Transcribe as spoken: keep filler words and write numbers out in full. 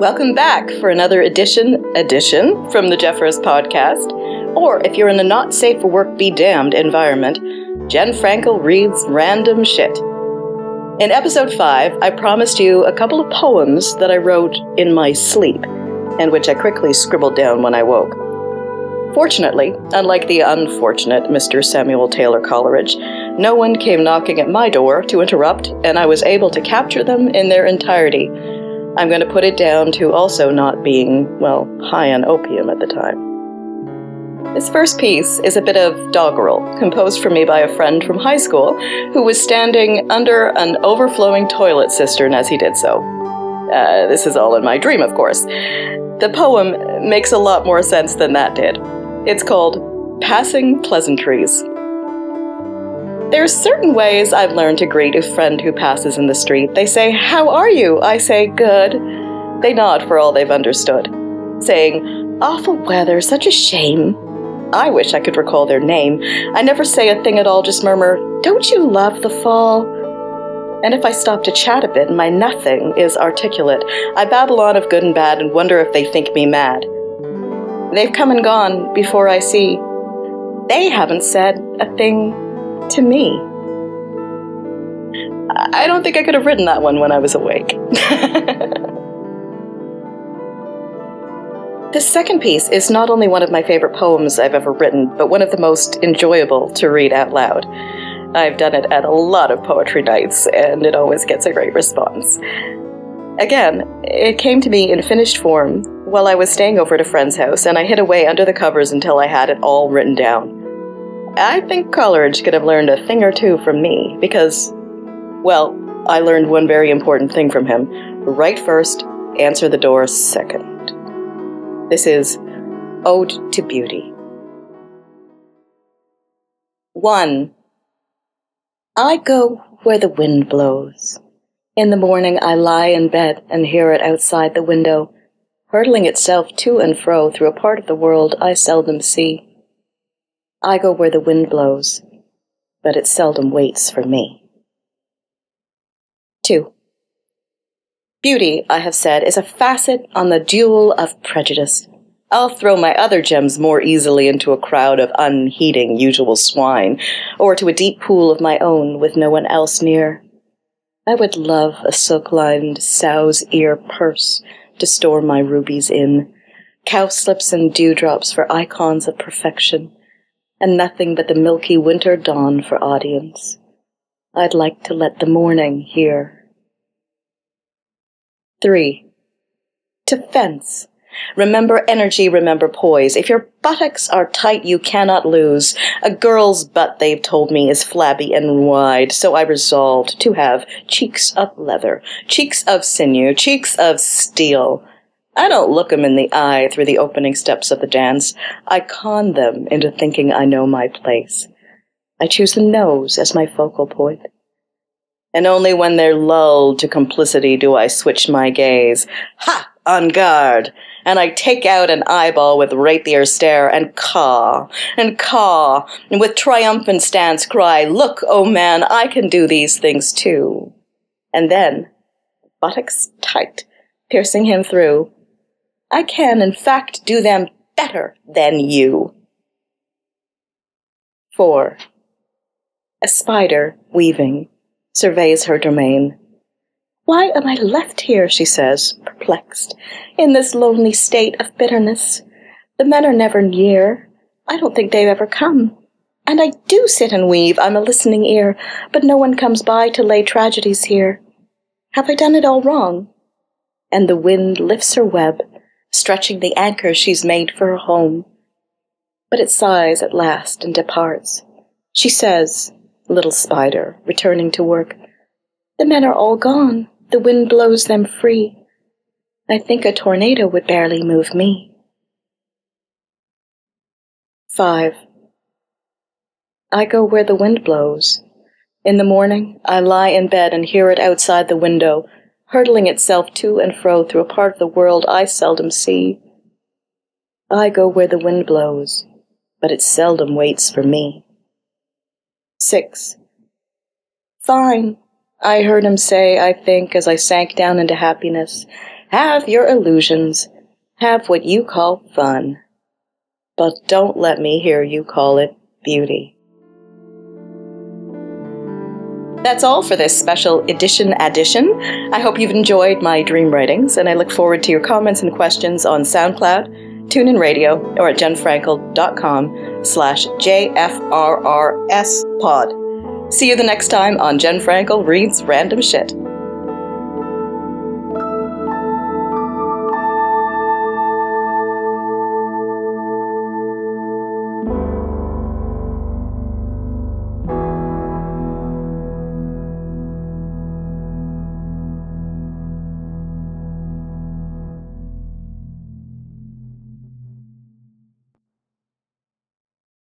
Welcome back for another edition, edition from the Jeffers Podcast. Or if you're in a not safe for work be damned environment, Jen Frankel reads random shit. In episode five, I promised you a couple of poems that I wrote in my sleep, and which I quickly scribbled down when I woke. Fortunately, unlike the unfortunate Mister Samuel Taylor Coleridge, no one came knocking at my door to interrupt, and I was able to capture them in their entirety. I'm going to put it down to also not being, well, high on opium at the time. This first piece is a bit of doggerel, composed for me by a friend from high school who was standing under an overflowing toilet cistern as he did so. Uh, this is all in my dream, of course. The poem makes a lot more sense than that did. It's called Passing Pleasantries. There's certain ways I've learned to greet a friend who passes in the street. They say, "How are you?" I say, "Good." They nod for all they've understood, saying, "Awful weather, such a shame." I wish I could recall their name. I never say a thing at all, just murmur, "Don't you love the fall?" And if I stop to chat a bit, my nothing is articulate. I babble on of good and bad and wonder if they think me mad. They've come and gone before I see. They haven't said a thing to me. I don't think I could have written that one when I was awake. The second piece is not only one of my favorite poems I've ever written, but one of the most enjoyable to read out loud. I've done it at a lot of poetry nights, and it always gets a great response. Again, it came to me in finished form while I was staying over at a friend's house, and I hid away under the covers until I had it all written down. I think Coleridge could have learned a thing or two from me, because, well, I learned one very important thing from him. Write first, answer the door second. This is Ode to Beauty. One. I go where the wind blows. In the morning I lie in bed and hear it outside the window, hurtling itself to and fro through a part of the world I seldom see. I go where the wind blows, but it seldom waits for me. Two. Beauty, I have said, is a facet on the jewel of prejudice. I'll throw my other gems more easily into a crowd of unheeding usual swine, or to a deep pool of my own with no one else near. I would love a silk-lined sow's ear purse to store my rubies in, cowslips and dewdrops for icons of perfection, and nothing but the milky winter dawn for audience. I'd like to let the morning hear. Three. To fence. Remember energy, remember poise. If your buttocks are tight, you cannot lose. A girl's butt, they've told me, is flabby and wide, so I resolved to have cheeks of leather, cheeks of sinew, cheeks of steel. I don't look them in the eye through the opening steps of the dance. I con them into thinking I know my place. I choose the nose as my focal point. And only when they're lulled to complicity do I switch my gaze. Ha! On guard! And I take out an eyeball with rapier stare and caw, and caw, and with triumphant stance cry, "Look, oh man, I can do these things too." And then, buttocks tight, piercing him through, "I can, in fact, do them better than you." Four. A spider, weaving, surveys her domain. "Why am I left here," she says, perplexed, "in this lonely state of bitterness? The men are never near. I don't think they've ever come. And I do sit and weave, I'm a listening ear, but no one comes by to lay tragedies here. Have I done it all wrong?" And the wind lifts her web, stretching the anchor she's made for her home. But it sighs at last and departs. She says, "Little spider, returning to work, the men are all gone. The wind blows them free. I think a tornado would barely move me." Five. I go where the wind blows. In the morning, I lie in bed and hear it outside the window, hurtling itself to and fro through a part of the world I seldom see. I go where the wind blows, but it seldom waits for me. Six. Fine, I heard him say, I think, as I sank down into happiness. Have your illusions. Have what you call fun. But don't let me hear you call it beauty. That's all for this special edition addition. I hope you've enjoyed my dream writings, and I look forward to your comments and questions on SoundCloud, TuneIn Radio, or at JenFrankel.com slash JFRRS pod. See you the next time on Jen Frankel Reads Random Shit.